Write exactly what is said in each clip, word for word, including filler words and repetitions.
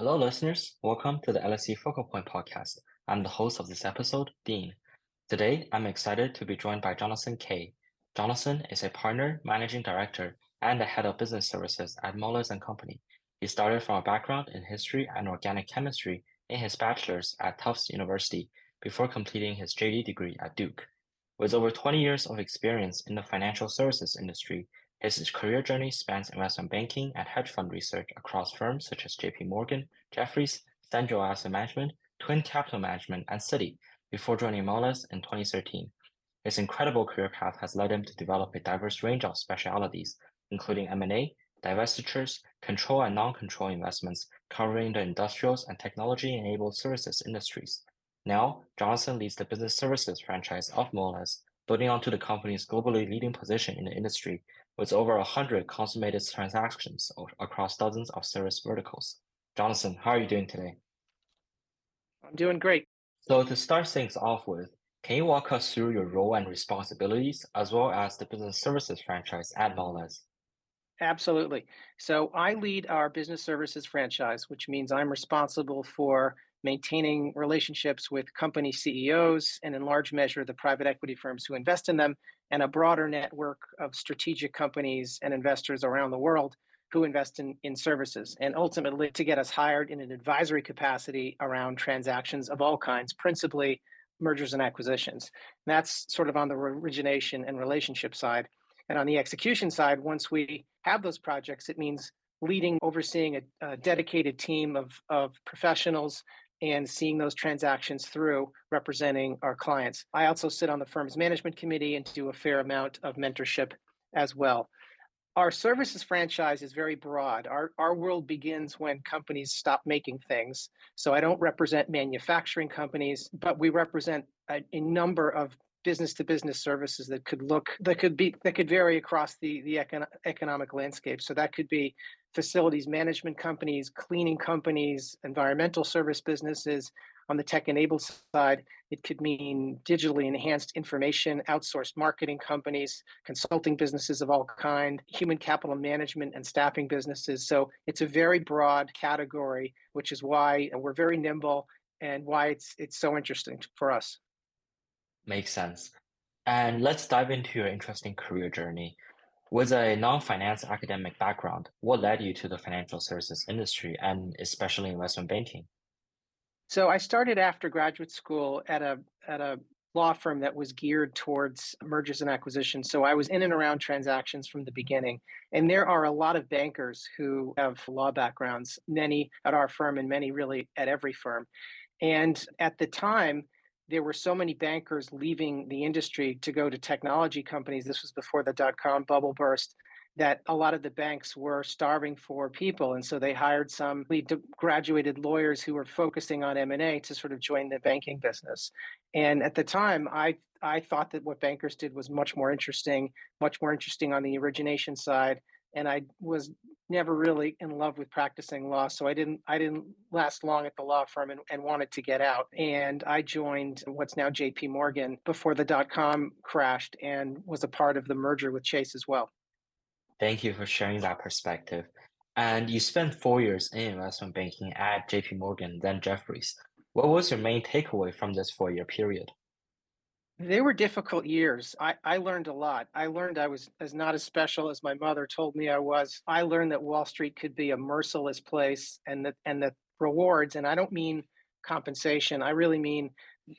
Hello, listeners. Welcome to the L S E Focal Point podcast. I'm the host of this episode, Dean. Today, I'm excited to be joined by Jonathan Kaye. Jonathan is a partner, managing director, and the head of business services at Moelis and Company. He started from a background in history and organic chemistry in his bachelor's at Tufts University before completing his J D degree at Duke. With over twenty years of experience in the financial services industry, his career journey spans investment banking and hedge fund research across firms such as JPMorgan, Jefferies, Sandell Asset Management, Twin Capital Management, and Citi, before joining Moelis in twenty thirteen. His incredible career path has led him to develop a diverse range of specialities, including M and A, divestitures, control and non-control investments, covering the industrials and technology-enabled services industries. Now, Jonathan leads the business services franchise of Moelis, building onto the company's globally leading position in the industry, with over one hundred consummated transactions across dozens of service verticals. Jonathan, how are you doing today? I'm doing great. So to start things off with, can you walk us through your role and responsibilities, as well as the business services franchise at Moelis? Absolutely. So I lead our business services franchise, which means I'm responsible for maintaining relationships with company C E Os and, in large measure, the private equity firms who invest in them, and a broader network of strategic companies and investors around the world who invest in, in services, and ultimately to get us hired in an advisory capacity around transactions of all kinds, principally mergers and acquisitions. And that's sort of on the origination and relationship side. And on the execution side, once we have those projects, it means leading, overseeing a, a dedicated team of, of professionals and seeing those transactions through, representing our clients. I also sit on the firm's management committee and do a fair amount of mentorship as well. Our services franchise is very broad. Our, our world begins when companies stop making things. So I don't represent manufacturing companies, but we represent a, a number of business-to-business services that could look that could be that could vary across the the econ- economic landscape. So that could be facilities management companies, cleaning companies, environmental service businesses. On the tech-enabled side, it could mean digitally enhanced information, outsourced marketing companies, consulting businesses of all kind, human capital management and staffing businesses. So it's a very broad category, which is why we're very nimble and why it's it's so interesting for us. Makes sense. And let's dive into your interesting career journey. With a non-finance academic background, what led you to the financial services industry and especially investment banking? So I started after graduate school at a at a law firm that was geared towards mergers and acquisitions. So I was in and around transactions from the beginning. And there are a lot of bankers who have law backgrounds, many at our firm and many really at every firm. And at the time, there were so many bankers leaving the industry to go to technology companies. This was before the dot-com bubble burst, that a lot of the banks were starving for people. And so they hired some graduated lawyers who were focusing on M and A to sort of join the banking business. And at the time, I I thought that what bankers did was much more interesting, much more interesting on the origination side. And I was never really in love with practicing law, so I didn't I didn't last long at the law firm and, and wanted to get out. And I joined what's now JPMorgan before the dot-com crashed and was a part of the merger with Chase as well. Thank you for sharing that perspective. And you spent four years in investment banking at JPMorgan, then Jefferies. What was your main takeaway from this four-year period? They were difficult years. I, I learned a lot. I learned I was as not as special as my mother told me I was. I learned that Wall Street could be a merciless place, and that and the rewards, and I don't mean compensation, I really mean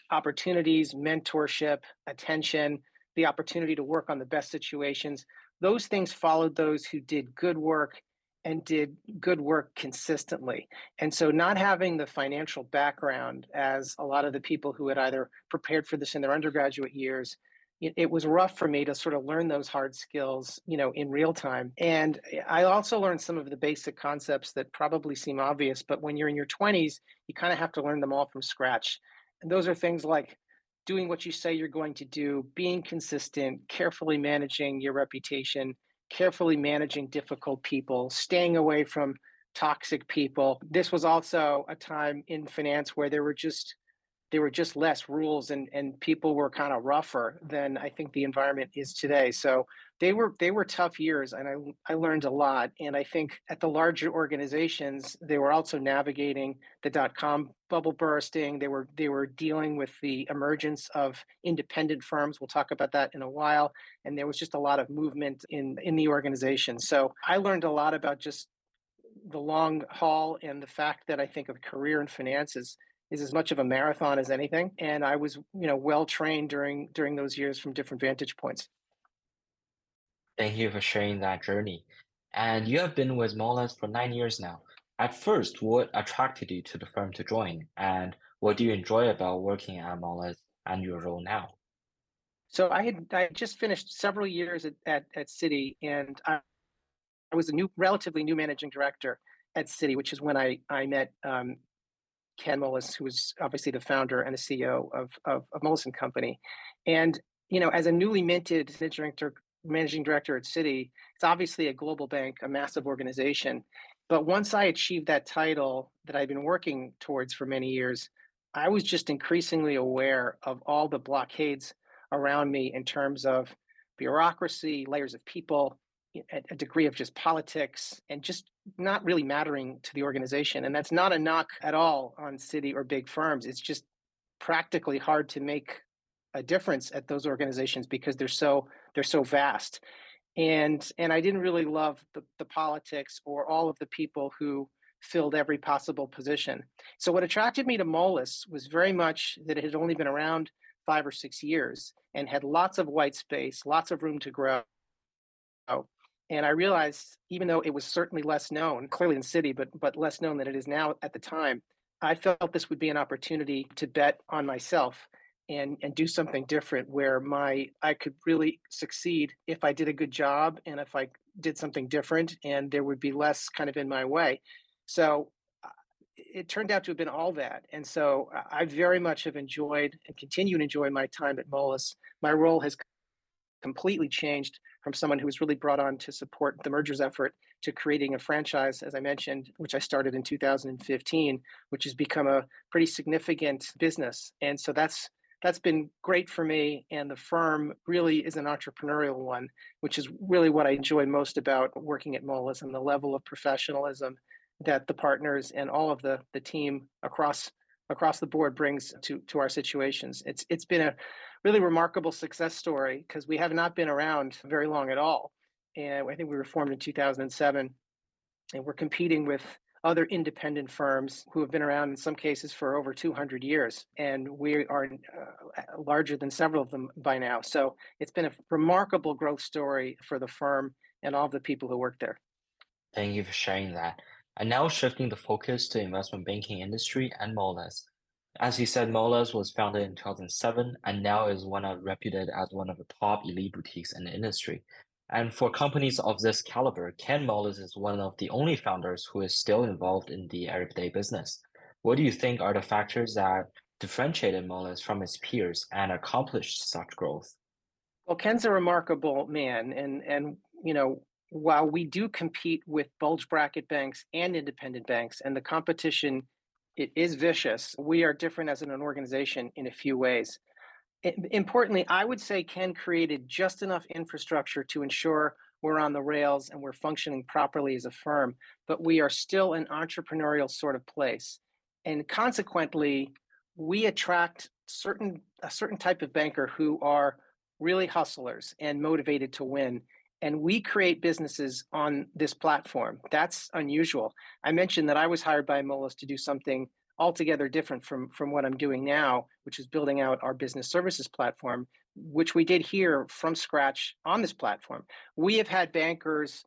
opportunities, mentorship, attention, the opportunity to work on the best situations. Those things followed those who did good work and did good work consistently. And so not having the financial background as a lot of the people who had either prepared for this in their undergraduate years, it, it was rough for me to sort of learn those hard skills, you know, in real time. And I also learned some of the basic concepts that probably seem obvious, but when you're in your twenties, you kind of have to learn them all from scratch. And those are things like doing what you say you're going to do, being consistent, carefully managing your reputation, carefully managing difficult people, staying away from toxic people. This was also a time in finance where there were just there were just less rules and, and people were kind of rougher than I think the environment is today. So they were they were tough years, and I I learned a lot. And I think at the larger organizations, they were also navigating the dot-com bubble bursting. They were they were dealing with the emergence of independent firms. We'll talk about that in a while. And there was just a lot of movement in in the organization. So I learned a lot about just the long haul, and the fact that I think of career and finances is as much of a marathon as anything. And I was, you know, well trained during during those years from different vantage points. Thank you for sharing that journey. And you have been with Moelis for nine years now. At first, what attracted you to the firm to join? And what do you enjoy about working at Moelis and your role now? So I had I just finished several years at, at, at Citi, and I, I was a new, relatively new managing director at Citi, which is when I, I met um, Ken Moelis, who was obviously the founder and the C E O of, of, of Moelis and Company. And, you know, as a newly minted managing director, managing director at Citi, it's obviously a global bank, a massive organization. But once I achieved that title that I've been working towards for many years, I was just increasingly aware of all the blockades around me in terms of bureaucracy, layers of people, a degree of just politics, and just not really mattering to the organization. And that's not a knock at all on Citi or big firms. It's just practically hard to make a difference at those organizations because they're so they're so vast. And and I didn't really love the, the politics or all of the people who filled every possible position. So what attracted me to Moelis was very much that it had only been around five or six years and had lots of white space, lots of room to grow. And I realized, even though it was certainly less known, clearly in Citi, but but less known than it is now at the time, I felt this would be an opportunity to bet on myself and and do something different where my I could really succeed if I did a good job and if I did something different, and there would be less kind of in my way. So it turned out to have been all that. And so I very much have enjoyed and continue to enjoy my time at Moelis. My role has completely changed from someone who was really brought on to support the mergers effort to creating a franchise, as I mentioned, which I started in two thousand fifteen, which has become a pretty significant business. And so that's That's been great for me, and the firm really is an entrepreneurial one, which is really what I enjoy most about working at Moelis, and the level of professionalism that the partners and all of the the team across across the board brings to to our situations. It's it's been a really remarkable success story because we have not been around very long at all, and I think we were formed in two thousand seven, and we're competing with other independent firms who have been around in some cases for over two hundred years. And we are uh, larger than several of them by now. So it's been a remarkable growth story for the firm and all the people who work there. Thank you for sharing that. And now shifting the focus to investment banking industry and Moelis. As you said, Moelis was founded in two thousand seven and now is one of reputed as one of the top elite boutiques in the industry. And for companies of this caliber, Ken Moelis is one of the only founders who is still involved in the everyday business. What do you think are the factors that differentiated Moelis from its peers and accomplished such growth? Well, Ken's a remarkable man. And, and you know, while we do compete with bulge bracket banks and independent banks, and the competition, it is vicious, we are different as an organization in a few ways. Importantly, I would say Ken created just enough infrastructure to ensure we're on the rails and we're functioning properly as a firm, but we are still an entrepreneurial sort of place. And consequently, we attract certain a certain type of banker who are really hustlers and motivated to win. And we create businesses on this platform. That's unusual. I mentioned that I was hired by Moelis to do something altogether different from, from what I'm doing now, which is building out our business services platform, which we did here from scratch on this platform. We have had bankers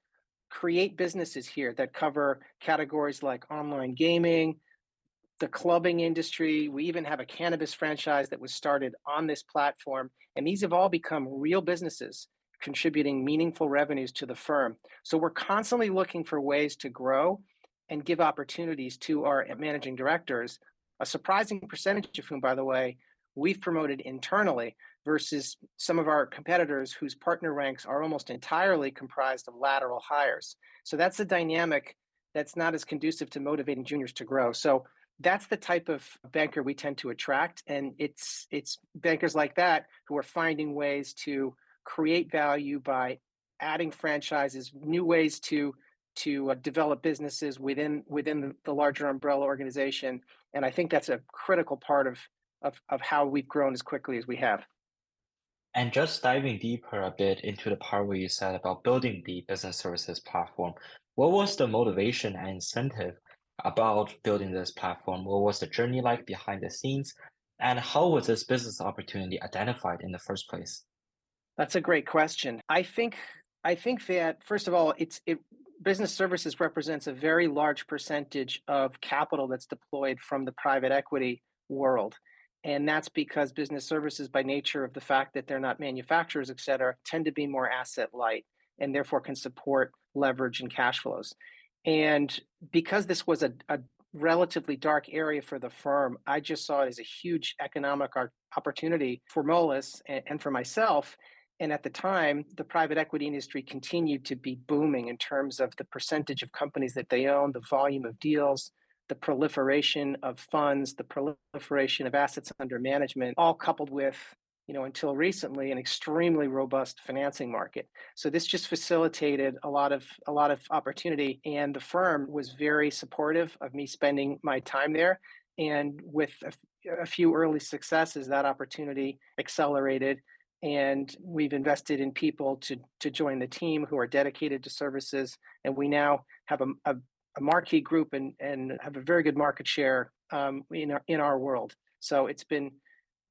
create businesses here that cover categories like online gaming, the clubbing industry. We even have a cannabis franchise that was started on this platform. And these have all become real businesses contributing meaningful revenues to the firm. So we're constantly looking for ways to grow and give opportunities to our managing directors, a surprising percentage of whom, by the way, we've promoted internally versus some of our competitors whose partner ranks are almost entirely comprised of lateral hires. So that's a dynamic that's not as conducive to motivating juniors to grow. So that's the type of banker we tend to attract. And it's it's bankers like that who are finding ways to create value by adding franchises, new ways to to uh, develop businesses within within the larger umbrella organization. And I think that's a critical part of, of, of how we've grown as quickly as we have. And just diving deeper a bit into the part where you said about building the business services platform, what was the motivation and incentive about building this platform? What was the journey like behind the scenes? And how was this business opportunity identified in the first place? That's a great question. I think I think that, first of all, it's it, business services represents a very large percentage of capital that's deployed from the private equity world. And that's because business services, by nature of the fact that they're not manufacturers, et cetera, tend to be more asset light and therefore can support leverage and cash flows. And because this was a, a relatively dark area for the firm, I just saw it as a huge economic opportunity for Moelis and, and for myself. And at the time, the private equity industry continued to be booming in terms of the percentage of companies that they own, the volume of deals, the proliferation of funds, the proliferation of assets under management, all coupled with, you know, until recently, an extremely robust financing market. So this just facilitated a lot of a lot of opportunity. And the firm was very supportive of me spending my time there. And with a, a few early successes, that opportunity accelerated. And we've invested in people to, to join the team who are dedicated to services. And we now have a, a, a marquee group and, and have a very good market share um, in, our, in our world. So it's been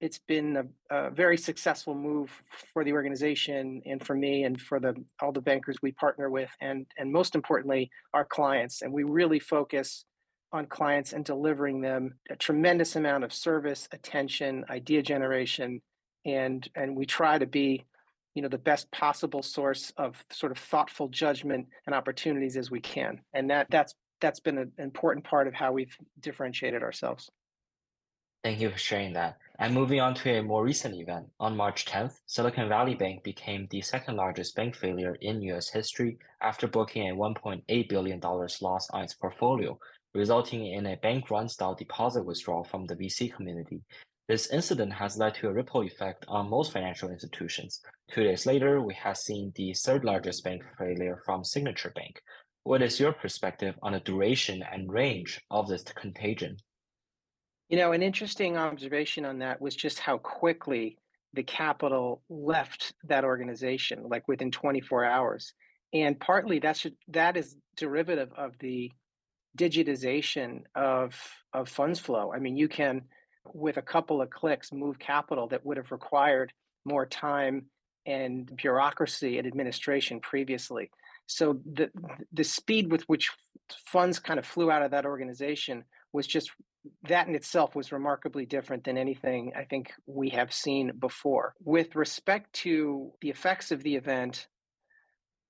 it's been a, a very successful move for the organization and for me and for the all the bankers we partner with and, and most importantly, our clients. And we really focus on clients and delivering them a tremendous amount of service, attention, idea generation, and and we try to be, you know, the best possible source of sort of thoughtful judgment and opportunities as we can. And that that's that's been an important part of how we've differentiated ourselves. Thank you for sharing that. And moving on to a more recent event, on March tenth, Silicon Valley Bank became the second largest bank failure in U S history after booking a one point eight billion dollars loss on its portfolio, resulting in a bank run style deposit withdrawal from the V C community. This incident has led to a ripple effect on most financial institutions. Two days later, we have seen the third largest bank failure from Signature Bank. What is your perspective on the duration and range of this contagion? You know, an interesting observation on that was just how quickly the capital left that organization, like within twenty-four hours. And partly that should, that is derivative of the digitization of, of funds flow. I mean, you can, with a couple of clicks, move capital that would have required more time and bureaucracy and administration previously. So the the speed with which funds kind of flew out of that organization was just, that in itself was remarkably different than anything I think we have seen before. With respect to the effects of the event,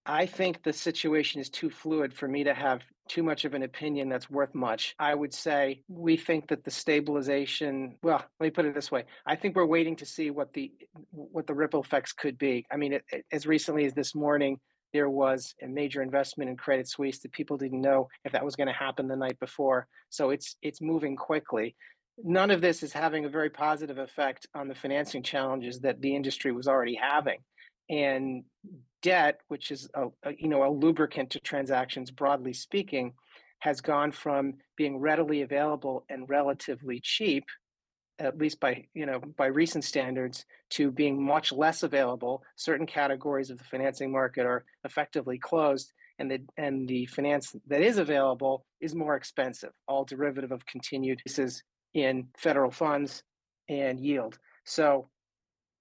I think the situation is too fluid for me to have too much of an opinion that's worth much. I would say we think that the stabilization, well, let me put it this way. I think we're waiting to see what the what the ripple effects could be. I mean, it, it, as recently as this morning, there was a major investment in Credit Suisse that people didn't know if that was going to happen the night before. So it's it's moving quickly. None of this is having a very positive effect on the financing challenges that the industry was already having. And debt, which is a, a, you know, a lubricant to transactions, broadly speaking, has gone from being readily available and relatively cheap, at least by, you know, by recent standards, to being much less available. Certain categories of the financing market are effectively closed, and the and the finance that is available is more expensive, all derivative of continued increases in federal funds and yield. So,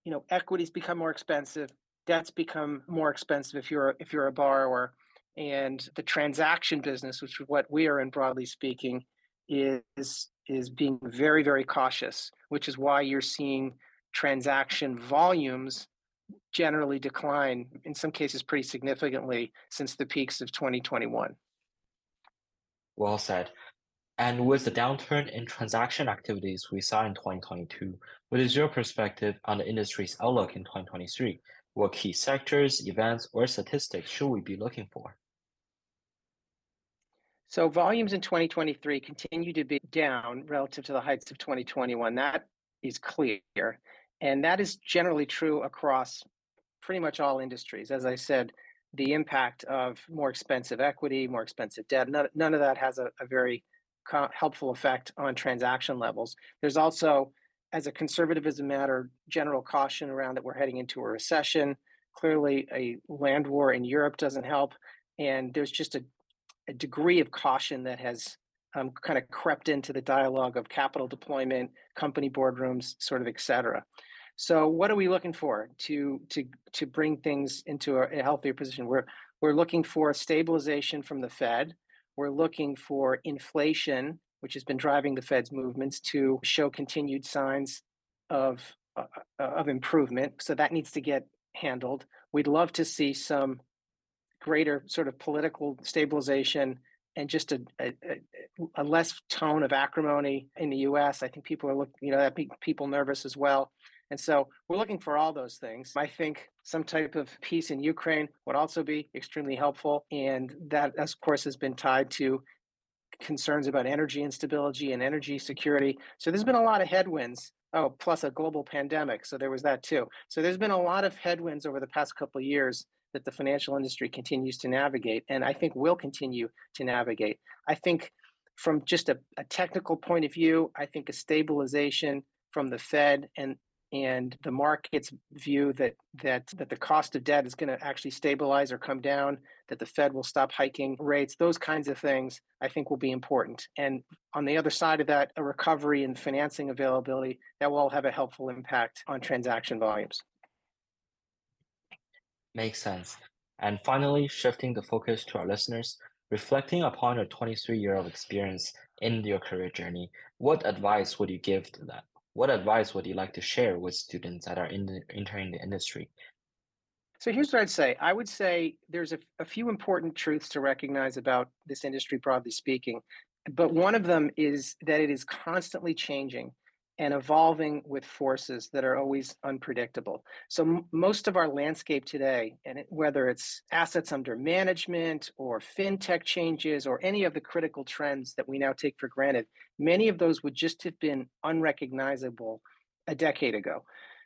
you know, equities become more expensive, debt's become more expensive if you're if you're a borrower, and the transaction business, which is what we are in broadly speaking, is is being very, very cautious, which is why you're seeing transaction volumes generally decline, in some cases pretty significantly, since the peaks of twenty twenty-one. Well said. And with the downturn in transaction activities we saw in twenty twenty-two, what is your perspective on the industry's outlook in twenty twenty-three? What key sectors, events, or statistics should we be looking for? So volumes in twenty twenty-three continue to be down relative to the heights of twenty twenty-one. That is clear. And that is generally true across pretty much all industries. As I said, the impact of more expensive equity, more expensive debt. None, none of that has a, a very helpful effect on transaction levels. There's also, as a conservatism matter, general caution around that we're heading into a recession. Clearly, a land war in Europe doesn't help. And there's just a, a degree of caution that has um, kind of crept into the dialogue of capital deployment, company boardrooms, sort of, et cetera. So what are we looking for to, to, to bring things into a, a healthier position? We're, we're looking for stabilization from the Fed. We're looking for inflation, which has been driving the Fed's movements, to show continued signs of, uh, of improvement. So that needs to get handled. We'd love to see some greater sort of political stabilization and just a, a, a less tone of acrimony in the U S. I think people are looking, you know, that makes people nervous as well. And so we're looking for all those things. I think some type of peace in Ukraine would also be extremely helpful. And that, of course, has been tied to concerns about energy instability and energy security. So there's been a lot of headwinds. Oh, plus a global pandemic. So there was that too. So there's been a lot of headwinds over the past couple of years that the financial industry continues to navigate, and I think will continue to navigate. I think from just a, a technical point of view, I think a stabilization from the Fed and and the market's view that that that the cost of debt is going to actually stabilize or come down, that the Fed will stop hiking rates, those kinds of things, I think will be important. And on the other side of that, a recovery in financing availability, that will all have a helpful impact on transaction volumes. Makes sense. And finally, shifting the focus to our listeners, reflecting upon your twenty-three years of experience in your career journey, what advice would you give to that? What advice would you like to share with students that are in the, entering the industry? So here's what I'd say. I would say there's a, a few important truths to recognize about this industry, broadly speaking. But one of them is that it is constantly changing and evolving with forces that are always unpredictable. So m- most of our landscape today, and it, whether it's assets under management or fintech changes or any of the critical trends that we now take for granted, many of those would just have been unrecognizable a decade ago.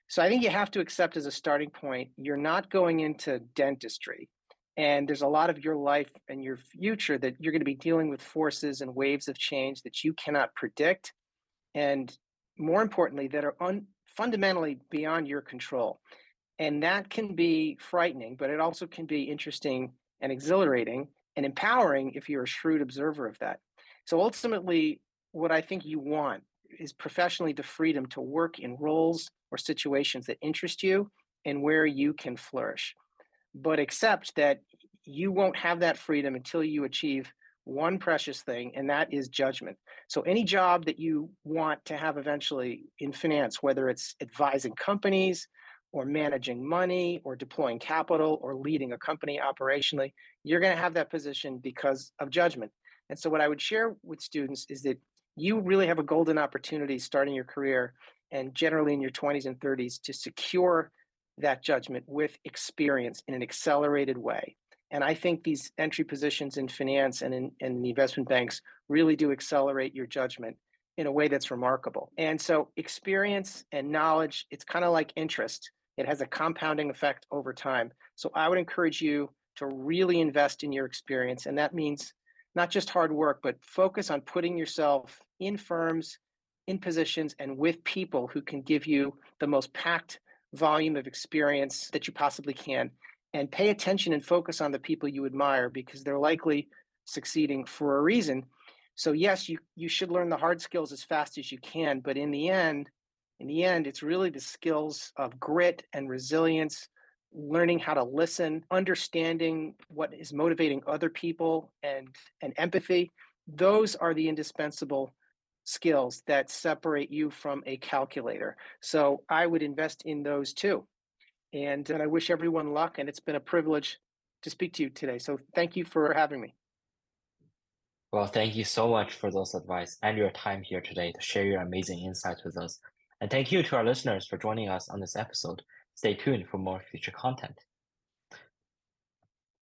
So I think you have to accept as a starting point, you're not going into dentistry. And there's a lot of your life and your future that you're going to be dealing with forces and waves of change that you cannot predict. And more importantly, that are un- fundamentally beyond your control. And that can be frightening, but it also can be interesting and exhilarating and empowering if you're a shrewd observer of that. So ultimately, what I think you want is professionally the freedom to work in roles or situations that interest you and where you can flourish. But accept that you won't have that freedom until you achieve one precious thing, and that is judgment. So any job that you want to have eventually in finance, whether it's advising companies or managing money or deploying capital or leading a company operationally, you're going to have that position because of judgment. And so what I would share with students is that you really have a golden opportunity starting your career and generally in your twenties and thirties to secure that judgment with experience in an accelerated way. And I think these entry positions in finance and in, in the investment banks really do accelerate your judgment in a way that's remarkable. And so experience and knowledge, it's kind of like interest. It has a compounding effect over time. So I would encourage you to really invest in your experience. And that means not just hard work, but focus on putting yourself in firms, in positions, and with people who can give you the most packed volume of experience that you possibly can. And pay attention and focus on the people you admire because they're likely succeeding for a reason. So yes, you, you should learn the hard skills as fast as you can, but in the end, in the end, it's really the skills of grit and resilience, learning how to listen, understanding what is motivating other people and, and empathy. Those are the indispensable skills that separate you from a calculator. So I would invest in those too. And, and I wish everyone luck, and it's been a privilege to speak to you today. So thank you for having me. Well, thank you so much for those advice and your time here today to share your amazing insights with us. And thank you to our listeners for joining us on this episode. Stay tuned for more future content.